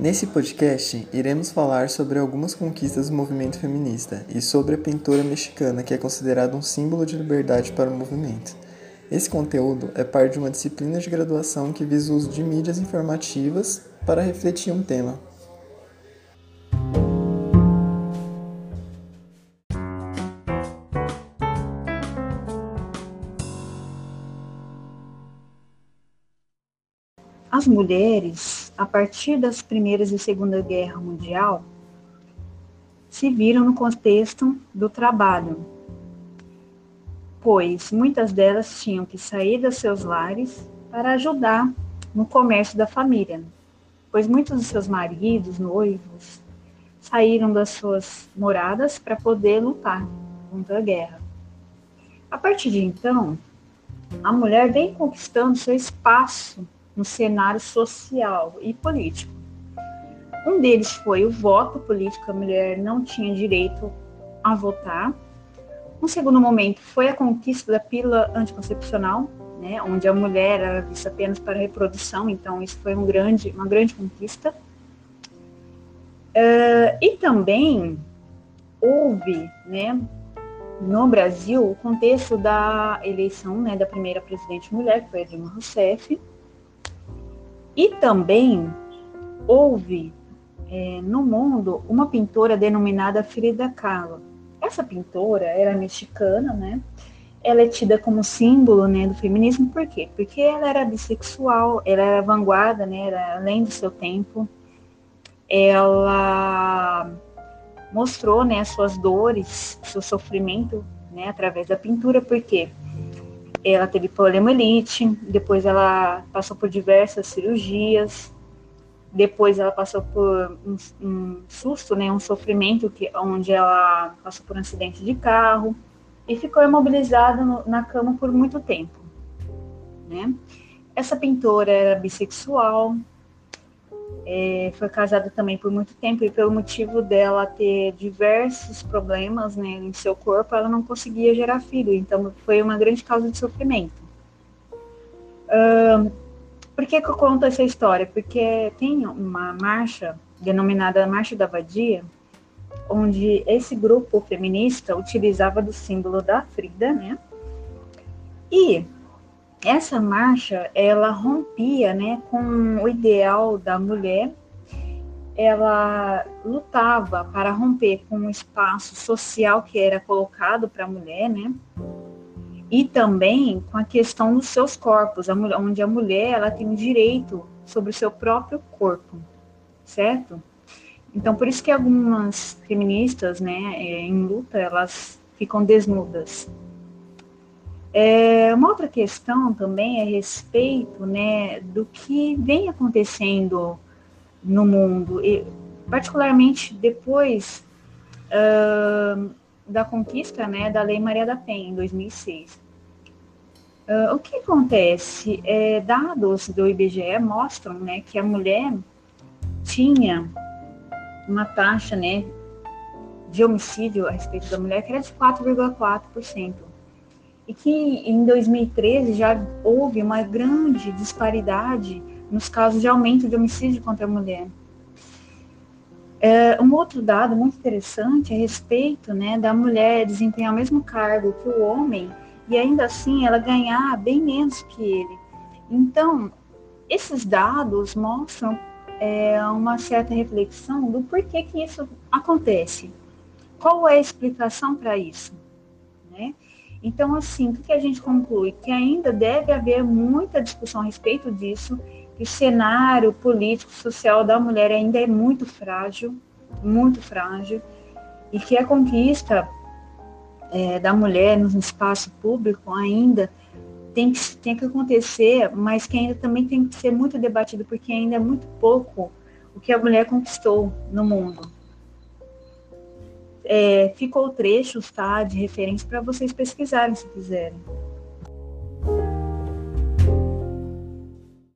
Nesse podcast, iremos falar sobre algumas conquistas do movimento feminista e sobre a pintora mexicana que é considerada um símbolo de liberdade para o movimento. Esse conteúdo é parte de uma disciplina de graduação que visa o uso de mídias informativas para refletir um tema. As mulheres, a partir das Primeiras e Segunda Guerra Mundial, se viram no contexto do trabalho, pois muitas delas tinham que sair dos seus lares para ajudar no comércio da família, pois muitos dos seus maridos, noivos, saíram das suas moradas para poder lutar contra a guerra. A partir de então, a mulher vem conquistando seu espaço no cenário social e político. Um deles foi o voto político, a mulher não tinha direito a votar. Um segundo momento foi a conquista da pílula anticoncepcional, né, onde a mulher era vista apenas para reprodução, então isso foi uma grande conquista. E também houve, né, no Brasil, o contexto da eleição, né, da primeira presidente mulher, que foi a Dilma Rousseff. E também houve no mundo uma pintora denominada Frida Kahlo. Essa pintora era mexicana, né? Ela é tida como símbolo, né, do feminismo. Por quê? Porque ela era bissexual, ela era vanguarda, né, era além do seu tempo. Ela mostrou, né, as suas dores, seu sofrimento, né, através da pintura. Por quê? Ela teve poliomielite, depois ela passou por diversas cirurgias, depois ela passou por um susto, né, um sofrimento, onde ela passou por um acidente de carro e ficou imobilizada na cama por muito tempo, né? Essa pintora era bissexual, foi casada também por muito tempo e pelo motivo dela ter diversos problemas, né, em seu corpo, ela não conseguia gerar filho, então foi uma grande causa de sofrimento. Por que que eu conto essa história? Porque tem uma marcha denominada Marcha da Vadia, onde esse grupo feminista utilizava do símbolo da Frida, né, e essa marcha, ela rompia, né, com o ideal da mulher, ela lutava para romper com o espaço social que era colocado para a mulher, né, e também com a questão dos seus corpos, onde a mulher, ela tem o direito sobre o seu próprio corpo, certo? Então, por isso que algumas feministas, né, em luta, elas ficam desnudas. Uma outra questão também é respeito, né, do que vem acontecendo no mundo, e particularmente depois da conquista, né, da Lei Maria da Penha, em 2006. O que acontece? Dados do IBGE mostram, né, que a mulher tinha uma taxa, né, de homicídio a respeito da mulher que era de 4,4%. E que em 2013 já houve uma grande disparidade nos casos de aumento de homicídio contra a mulher. Um outro dado muito interessante é a respeito, né, da mulher desempenhar o mesmo cargo que o homem e ainda assim ela ganhar bem menos que ele. Então, esses dados mostram uma certa reflexão do porquê que isso acontece. Qual é a explicação para isso, né? Então, assim, o que a gente conclui? Que ainda deve haver muita discussão a respeito disso, que o cenário político, social da mulher ainda é muito frágil, e que a conquista da mulher no espaço público ainda tem que acontecer, mas que ainda também tem que ser muito debatido, porque ainda é muito pouco o que a mulher conquistou no mundo. Ficou trechos, tá, de referência para vocês pesquisarem se quiserem.